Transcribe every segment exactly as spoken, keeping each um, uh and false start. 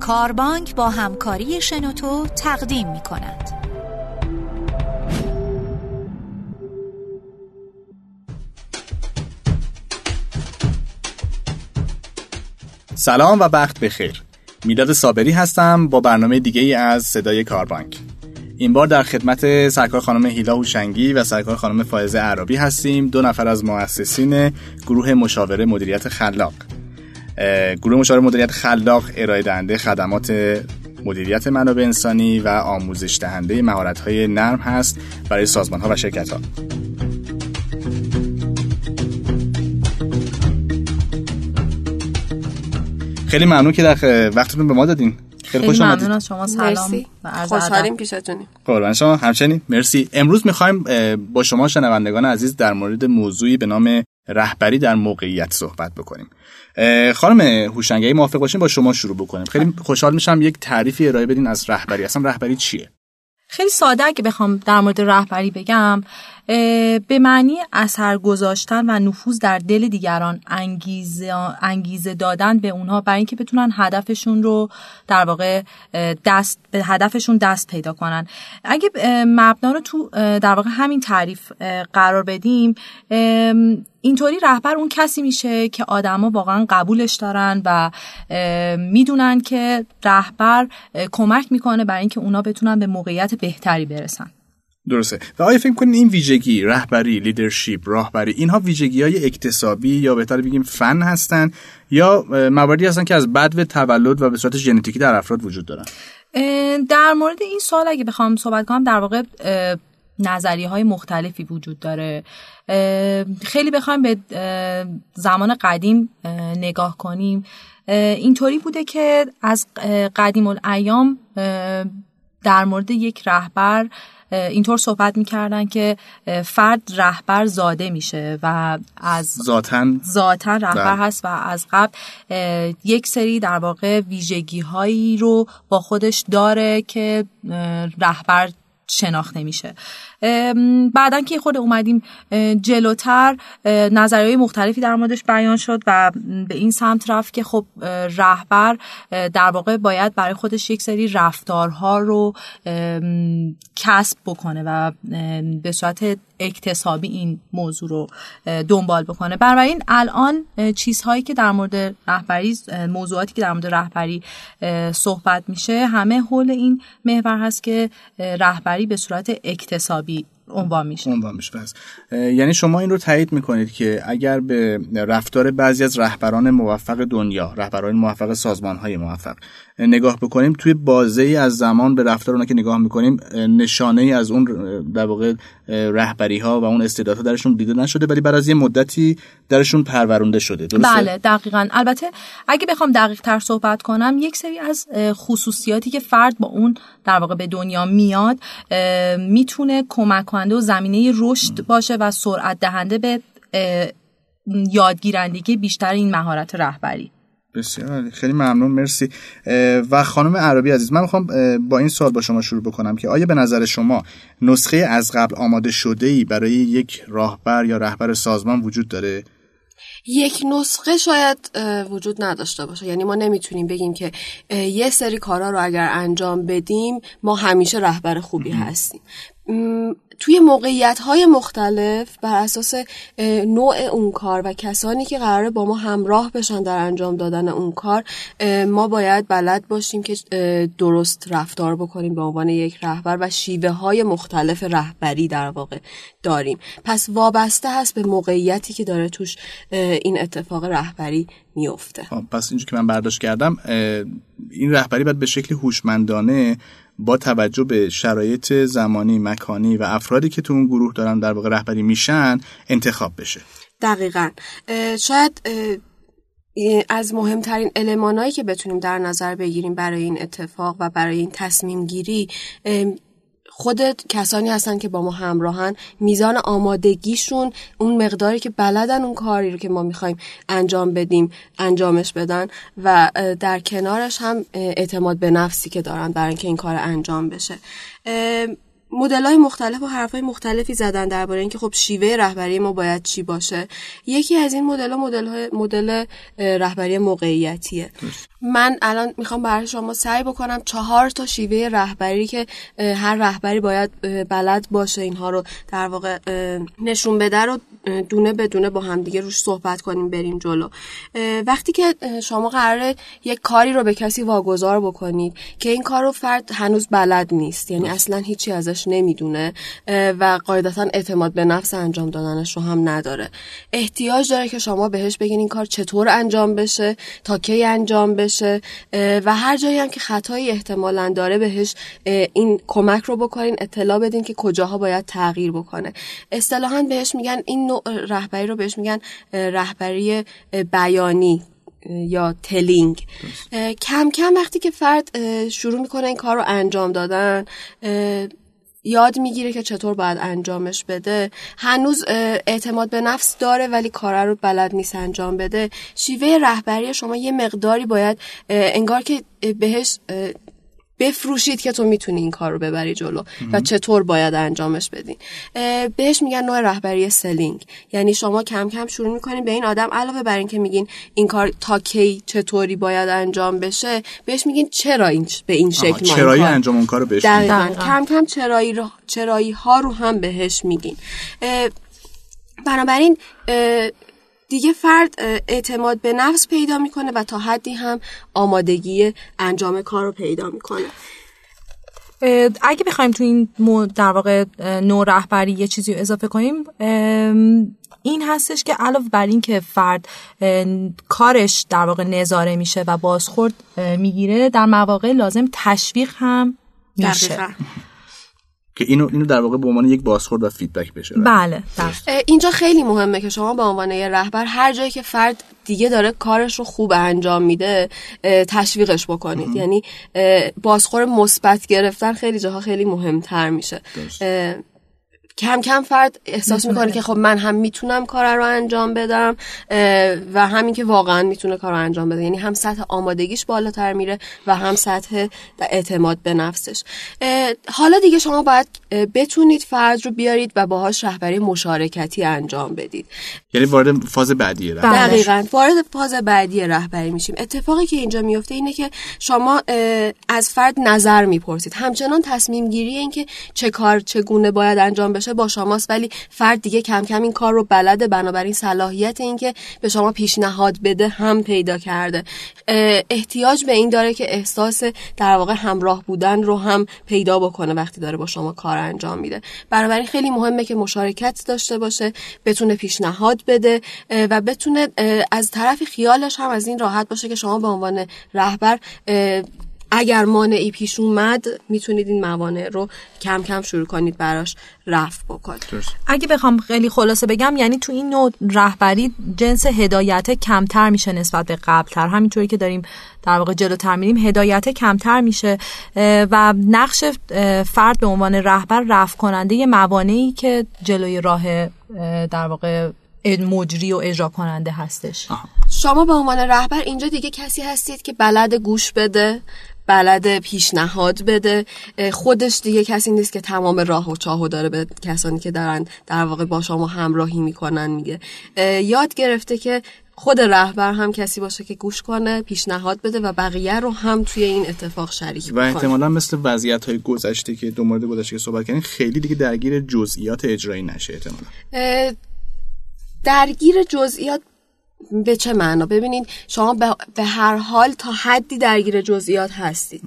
کاربانک با همکاری شنوتو تقدیم می‌کند. سلام و وقت بخیر. میلاد صابری هستم با برنامه دیگه‌ای از صدای کاربانک. این بار در خدمت سرکار خانم هیلا هوشنگی و سرکار خانم فائزه عربی هستیم، دو نفر از مؤسسین گروه مشاور مدیریت خلاق. گروه مشاور مدیریت خلاق ارائه دهنده خدمات مدیریت منابع انسانی و آموزش دهنده مهارت‌های نرم هست برای سازمان‌ها و شرکت‌ها. خیلی ممنون که در وقتتون به ما دادین. خیلی خوش اومدید. ممنون از شما. سلام. خوشحالیم پیشتونیم. قربان شما. همچنین. مرسی. امروز می‌خوایم با شما شنوندگان عزیز در مورد موضوعی به نام رهبری در موقعیت صحبت بکنیم. خانم هوشنگی اگه موافق باشین با شما شروع بکنیم. خیلی خوشحال میشم یک تعریفی ارائه بدین از رهبری. اصلا رهبری چیه؟ خیلی ساده اگه بخوام در مورد رهبری بگم، به معنی اثر گذاشتن و نفوذ در دل دیگران، انگیزه انگیزه دادن به اونها برای اینکه بتونن هدفشون رو در واقع دست به هدفشون دست پیدا کنن. اگه مبنا رو تو در واقع همین تعریف قرار بدیم، اینطوری رهبر اون کسی میشه که آدما واقعا قبولش دارن و میدونن که رهبر کمک میکنه برای اینکه اونا بتونن به موقعیت بهتری برسن. درسته. و آیا فکر کنید این ویژگی رهبری، لیدرشپ، راهبری، اینها ویژگی‌های اکتسابی یا بهتر بگیم فن هستن یا مواردی هستن که از بدو تولد و به صورت ژنتیکی در افراد وجود دارن؟ در مورد این سوال اگه بخوام صحبت کنم، در واقع نظریه‌های مختلفی وجود داره. خیلی بخوایم به زمان قدیم نگاه کنیم، اینطوری بوده که از قدیم الایام در مورد یک رهبر اینطور صحبت میکردن که فرد رهبر زاده میشه و از ذاتن ذاتن رهبر ده. هست و از قبل یک سری در واقع ویژگی هایی رو با خودش داره که رهبر شناخته میشه. بعدن که خود اومدیم جلوتر، نظریه‌های مختلفی در موردش بیان شد و به این سمت رفت که خب رهبر در واقع باید برای خودش یک سری رفتارها رو کسب بکنه و به صورت اکتسابی این موضوع رو دنبال بکنه. بنابراین الان چیزهایی که در مورد رهبری، موضوعاتی که در مورد رهبری صحبت میشه، همه حول این محور هست که رهبری به صورت اکتسابی عنوان میشه. عنوان میشه. پس یعنی شما این رو تایید میکنید که اگر به رفتار بعضی از رهبران موفق دنیا، رهبران موفق سازمانهای موفق نگاه بکنیم، توی بازه‌ای از زمان به رفتار اونها که نگاه میکنیم، نشانه‌ای از اون در واقع رهبری‌ها و اون استعدادها درشون دیده نشده ولی بعد از یه مدتی درشون پرورانده شده. درسته؟ بله، دقیقاً. البته اگه بخوام دقیق‌تر صحبت کنم، یک سری از خصوصیاتی که فرد با اون در واقع به دنیا میاد میتونه کمک کننده و زمینه رشد باشه و سرعت دهنده به یادگیرندگی بیشتر این مهارت رهبری. بسیار خیلی ممنون. مرسی. و خانم عربی عزیز، من میخوام با این سوال با شما شروع بکنم که آیا به نظر شما نسخه از قبل آماده شده‌ای برای یک راهبر یا رهبر سازمان وجود داره؟ یک نسخه شاید وجود نداشته باشه، یعنی ما نمیتونیم بگیم که یه سری کارا رو اگر انجام بدیم ما همیشه رهبر خوبی هستیم. توی موقعیت‌های مختلف بر اساس نوع اون کار و کسانی که قراره با ما همراه بشن در انجام دادن اون کار، ما باید بلد باشیم که درست رفتار بکنیم به عنوان یک رهبر و شیوه‌های مختلف رهبری در واقع داریم. پس وابسته هست به موقعیتی که داره توش این اتفاق رهبری میفته. پس اینجوری که من برداشت کردم، این رهبری باید به شکل هوشمندانه با توجه به شرایط زمانی، مکانی و افرادی که تو اون گروه دارن در واقع رهبری میشن انتخاب بشه. دقیقاً. اه شاید اه از مهمترین المانایی که بتونیم در نظر بگیریم برای این اتفاق و برای این تصمیم گیری، خودت کسانی هستن که با ما همراهن، میزان آمادگیشون، اون مقداری که بلدن اون کاری رو که ما میخوایم انجام بدیم انجامش بدن و در کنارش هم اعتماد به نفسی که دارن برای اینکه این کار انجام بشه. مدل‌های مختلف و حرف‌های مختلفی زدن درباره اینکه خب شیوه رهبری ما باید چی باشه. یکی از این مدل‌ها مدل‌های مدل رهبری موقعیتیه. من الان میخوام برای شما سعی بکنم چهار تا شیوه رهبری که هر رهبری باید بلد باشه اینها رو در واقع نشون بده رو دونه به دونه با هم دیگه روش صحبت کنیم بریم جلو. وقتی که شما قراره یک کاری رو به کسی واگذار بکنید که این کار رو فرد هنوز بلد نیست، یعنی اصلا هیچی ازش نمیدونه و قاعدتاً اعتماد به نفس انجام دادنش رو هم نداره، احتیاج داره که شما بهش بگین این کار چطور انجام بشه، تا کی انجام بشه و هر جایی هم که خطایی احتمالاً داره بهش این کمک رو بکنین، اطلاع بدین که کجاها باید تغییر بکنه. اصطلاحاً بهش میگن این نوع رهبری رو بهش میگن رهبری بیانی یا تلینگ. کم کم وقتی که فرد شروع میکنه این کار رو انجام دادن، یاد میگیره که چطور باید انجامش بده، هنوز اعتماد به نفس داره ولی کار رو بلد نیست انجام بده، شیوه رهبری شما یه مقداری باید انگار که بهش بفروشید که تو میتونی این کار رو ببری جلو و چطور باید انجامش بدین. بهش میگن نوع رهبری سلینگ، یعنی شما کم کم شروع میکنین به این آدم علاوه بر این که میگین این کار تا کی چطوری باید انجام بشه، بهش میگین چرا این به این شکل ما این چرایی انجام اون کارو بهش میگین. کم کم چرایی رو چرایی ها رو هم بهش میگین. بنابراین دیگه فرد اعتماد به نفس پیدا میکنه و تا حدی هم آمادگی انجام کار رو پیدا میکنه. اگه بخوایم تو این در واقع نوع رهبری یه چیزی رو اضافه کنیم، این هستش که علاوه بر این که فرد کارش در واقع نظاره میشه و بازخورد میگیره، در مواقع لازم تشویق هم میشه که اینو اینو در واقع به عنوان یک بازخورد و فیدبک بشه. بله. اینجا خیلی مهمه که شما به عنوان یه رهبر هر جایی که فرد دیگه داره کارش رو خوب انجام میده تشویقش بکنید. ام. یعنی بازخورد مثبت گرفتن خیلی جاها خیلی مهمتر میشه. کم کم فرد احساس میکنه که خب من هم میتونم کار رو انجام بدم و همین که واقعا میتونه کار رو انجام بده، یعنی هم سطح آمادگیش بالاتر میره و هم سطح اعتماد به نفسش. حالا دیگه شما باید بتونید فرد رو بیارید و باهاش رهبری مشارکتی انجام بدید، یعنی وارد فاز بعدی رهبری. دقیقاً وارد فاز بعدی رهبری میشیم. اتفاقی که اینجا میفته اینه که شما از فرد نظر میپرسید، همچنان تصمیم گیری این که چه کار چگونه باید انجام بشه با شماست، ولی فرد دیگه کم کم این کار رو بلده، بنابراین صلاحیت این که به شما پیشنهاد بده هم پیدا کرده. احتیاج به این داره که احساس در واقع همراه بودن رو هم پیدا بکنه وقتی داره با شما کار انجام میده. بنابراین خیلی مهمه که مشارکت داشته باشه، بتونه پیشنهاد بده و بتونه از طرف خیالش هم از این راحت باشه که شما به عنوان رهبر اگر مانعی پیش اومد میتونید این موانع رو کم کم شروع کنید براش رفع بکنید. اگه بخوام خیلی خلاصه بگم، یعنی تو این نوع رهبری جنس هدایت کمتر میشه نسبت به قبل‌تر، همینطوری که داریم در واقع جلوتر میریم هدایت کمتر میشه و نقش فرد به عنوان رهبر رفع کننده موانعی که جلوی راه در واقع مجری و اجرا کننده هستش. آه. شما به عنوان رهبر اینجا دیگه کسی هستید که بلد گوش بده، بلد پیشنهاد بده، خودش دیگه کسی نیست که تمام راه و چاهو داره به کسانی که دارن در واقع با شما همراهی میکنن میگه. یاد گرفته که خود رهبر هم کسی باشه که گوش کنه، پیشنهاد بده و بقیه رو هم توی این اتفاق شریک بکنه. و احتمالاً مثل وضعیت‌های گذشته که دو مورد گذشته که صحبت کردیم، خیلی دیگه درگیر جزئیات اجرایی نشه. احتمالاً درگیر جزئیات به چه معنا؟ ببینید شما به هر حال تا حدی درگیر جزئیات هستید.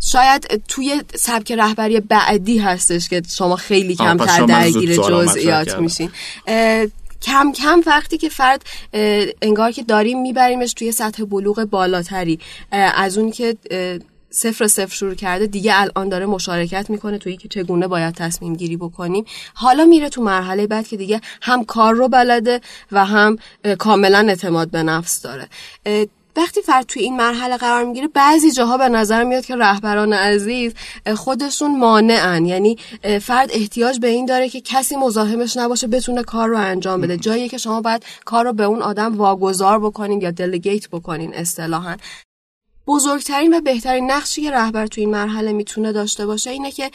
شاید توی سبک رهبری بعدی هستش که شما خیلی کمتر درگیر جزئیات میشین. کم کم وقتی که فرد انگار که داریم میبریمش توی سطح بلوغ بالاتری از اون که صفر صفر شروع کرده، دیگه الان داره مشارکت میکنه توی که چگونه باید تصمیم گیری بکنیم. حالا میره تو مرحله بعد که دیگه هم کار رو بلده و هم کاملا اعتماد به نفس داره. وقتی فرد توی این مرحله قرار میگیره، بعضی جاها به نظر میاد که رهبران عزیز خودشون مانعن، یعنی فرد احتیاج به این داره که کسی مزاحمش نباشه، بتونه کار رو انجام بده. جایی که شما باید کار رو به اون آدم واگذار بکنین یا دلگیت بکنین اصطلاحاً. بزرگترین و بهترین نقشی که رهبر تو این مرحله میتونه داشته باشه اینه که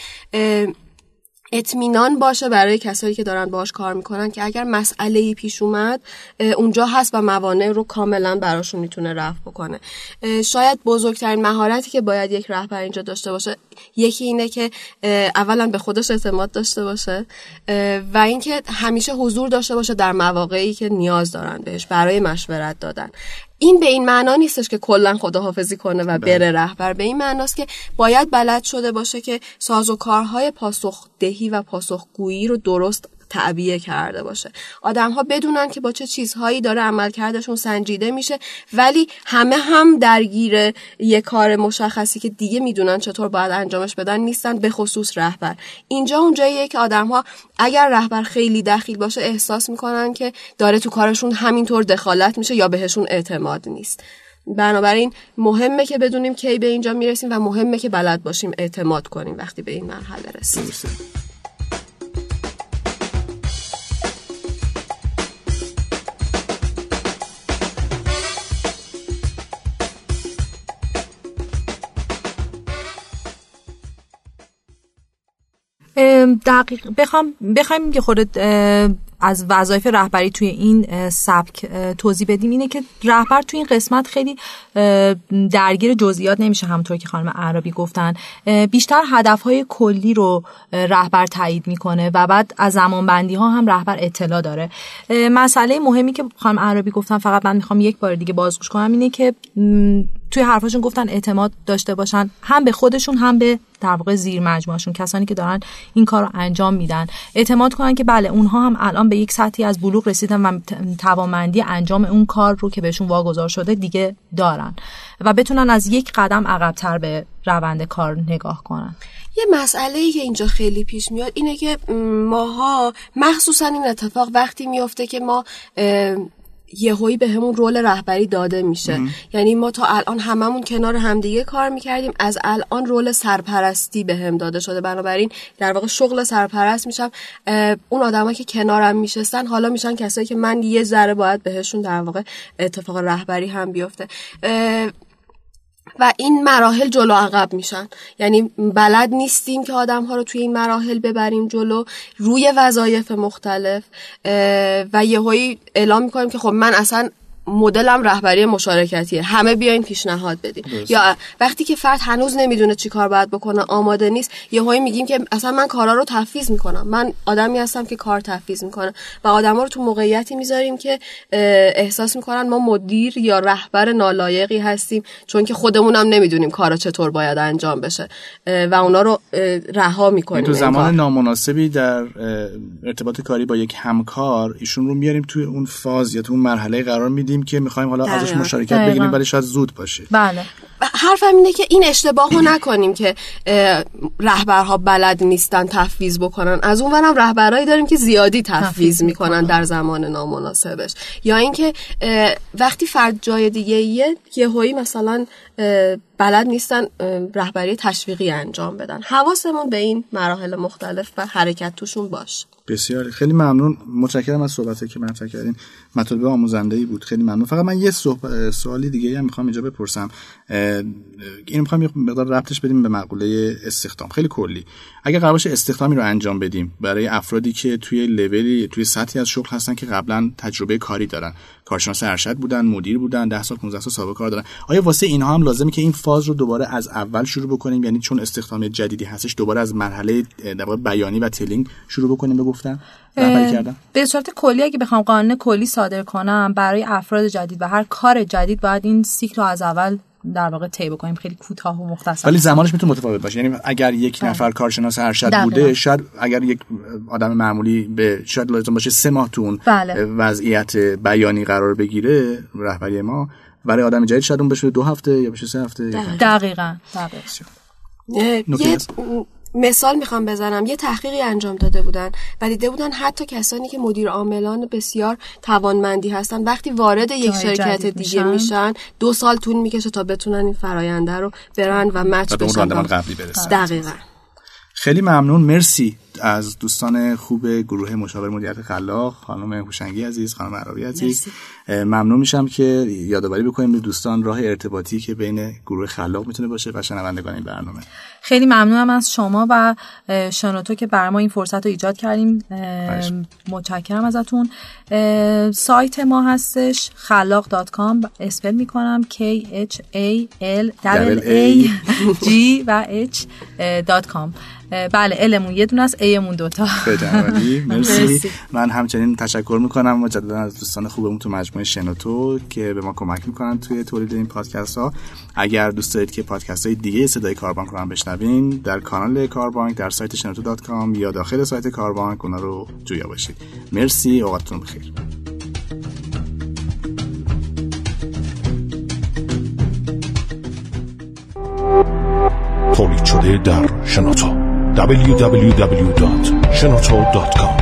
اطمینان باشه برای کسایی که دارن باهاش کار میکنن که اگر مسئله‌ای پیش اومد اونجا هست و موانع رو کاملا براشون میتونه رفع بکنه. شاید بزرگترین مهارتی که باید یک رهبر اینجا داشته باشه یکی اینه که اولا به خودش اعتماد داشته باشه و اینکه همیشه حضور داشته باشه در مواقعی که نیاز دارن بهش برای مشورت دادن. این به این معنا نیستش که کلا خداحافظی کنه و بره رهبر، به این معناست که باید بلد شده باشه که سازوکارهای پاسخدهی و پاسخگویی رو درست تعبیه کرده باشه. آدم‌ها بدونن که با چه چیزهایی داره عملکردشون سنجیده میشه، ولی همه هم درگیر یه کار مشخصی که دیگه میدونن چطور باید انجامش بدن نیستن، به خصوص رهبر. اینجا اونجاییه که آدم‌ها اگر رهبر خیلی دخیل باشه احساس میکنن که داره تو کارشون همینطور دخالت میشه یا بهشون اعتماد نیست. بنابراین مهمه که بدونیم کی به اینجا میرسیم و مهمه که بلد باشیم اعتماد کنیم وقتی به این مرحله رسیدیم. دقیق بخوام بخوایم یه خورده از وظایف رهبری توی این سبک توضیح بدیم، اینه که رهبر توی این قسمت خیلی درگیر جزئیات نمیشه. همونطور که خانم عربی گفتن بیشتر هدفهای کلی رو رهبر تعیین میکنه و بعد از زمانبندی ها هم رهبر اطلاع داره. مسئله مهمی که خانم عربی گفتن، فقط من میخوام یک بار دیگه بازگوش کنم، اینه که توی حرفاشون گفتن اعتماد داشته باشن هم به خودشون هم به در واقع زیر مجموعشون، کسانی که دارن این کار رو انجام میدن، اعتماد کنن که بله اونها هم الان به یک سطحی از بلوغ رسیدن و توانمندی انجام اون کار رو که بهشون واگذار شده دیگه دارن و بتونن از یک قدم عقب‌تر به روند کار نگاه کنن. یه مسئله‌ای که اینجا خیلی پیش میاد اینه که ماها مخصوصا این اتفاق وقتی میفته که ما یهویی به همون رول رهبری داده میشه ام. یعنی ما تا الان هممون کنار همدیگه کار میکردیم، از الان رول سرپرستی به هم داده شده، بنابراین در واقع شغل سرپرست میشم. اون آدمایی که کنارم میشستن حالا میشن کسایی که من یه ذره باید بهشون در واقع اتفاق رهبری هم بیفته و این مراحل جلو عقب میشن. یعنی بلد نیستیم که آدم‌ها رو توی این مراحل ببریم جلو روی وظایف مختلف و یهویی اعلام میکنیم که خب من اصلا مدلم رهبری مشارکتیه، همه بیاین پیشنهاد بدین. یا وقتی که فرد هنوز نمیدونه چی کار باید بکنه، آماده نیست، یهویی میگیم که اصلا من کارا رو تفویض میکنم، من آدمی هستم که کار تفویض میکنه و آدما رو تو موقعیتی میذاریم که احساس میکنن ما مدیر یا رهبر نالایقی هستیم چون که خودمونم نمیدونیم کارا چطور باید انجام بشه و اونا رو رها میکنیم. تو زمان نامناسبی در ارتباط کاری با یک همکار ایشون رو میاریم توی اون فاز یا تو اون مرحله قرار میدیم که میخوایم حالا ازش مشارکت دایم. بگیریم، ولی شاید زود باشه. بله. حرفم اینه که این اشتباه رو نکنیم که رهبرها بلد نیستن تفویض بکنن. از اون ورم رهبرایی داریم که زیادی تفویض میکنن در زمان نامناسبش، یا اینکه وقتی فرد جای دیگه یهویی مثلا بلد نیستن رهبری تشویقی انجام بدن. حواسمون به این مراحل مختلف و حرکت توشون باشه. بسیار خیلی ممنون، متشکرم از صحبتی که مطرح کردین، مطالب آموزنده‌ای بود، خیلی ممنون. فقط من یه سوالی دیگه هم میخوام اینجا بپرسم، این میخوام یه مقدار ربطش بدیم به مقوله استخدام خیلی کلی. اگه قرار باشه استخدامی رو انجام بدیم برای افرادی که توی لولی توی سطحی از شغل هستن که قبلا تجربه کاری دارن، کارشناس ارشد بودن، مدیر بودن، ده سال پانزده سال سابقه کار دارن، آیا واسه اینها هم لازمه که این فاز رو دوباره از اول شروع بکنیم؟ یعنی چون استخدام جدیدی هستش دوباره از مرحله دوباره بیانی و تلینگ شروع بکنیم به گفتن رهبری کردن؟ به صورت کلی اگه بخوام قانون کلی صادر کنم برای افراد جدید و هر کار جدید باید این سیکل رو از اول در واقع طی بکنیم، خیلی کوتاه و مختصر، ولی زمانش میتونه متفاوت باشه. یعنی اگر یک نفر آه. کارشناس ارشد بوده، شاید اگر یک آدم معمولی به شاید لازم باشه سه ماه تو اون بله. وضعیت بیانی قرار بگیره رهبری ما، برای آدم جدید شاید اون بشه دو هفته یا بشه سه هفته. دقیقاً دقیقاً, دقیقاً. مثال میخوام بزنم، یه تحقیقی انجام داده بودن و دیده بودن حتی کسانی که مدیر عاملان بسیار توانمندی هستن وقتی وارد یک شرکت دیگه میشن دو سال طول میکشه تا بتونن این فراینده رو برن و مچ بشن. دقیقاً. خیلی ممنون، مرسی. از دوستان خوب گروه مشاور مدیریت خلاق، خانم هوشنگی عزیز، خانم عربی عزیز، ممنون میشم که یادآوری بکنیم به دوستان راه ارتباطی که بین گروه خلاق میتونه باشه و شنوندگان این برنامه. خیلی ممنونم از شما و شنوتو که برای ما این فرصت رو ایجاد کردیم. متشکرم ازتون. سایت ما هستش خلاق دات کام، اسپل میکنم K H A L A G و H .com. بله، علمون یه دونه است، ایمون دوتا. خیلی عالی، مرسی. من همچنین تشکر میکنم مجددا از دوستان خوبمون تو مجموعه شنوتو که به ما کمک میکنن توی تولید این پادکست ها. اگر دوست دارید که پادکست های دیگه صدای کاربانک رو هم بشنوین، در کانال کاربانک در سایت شنوتو دات کام یا داخل سایت کاربانک اونا رو جویا باشید. مرسی، اوقاتتون بخیر. تولید شده در شنوتو دبلیو دبلیو دبلیو دات شنوتو دات کام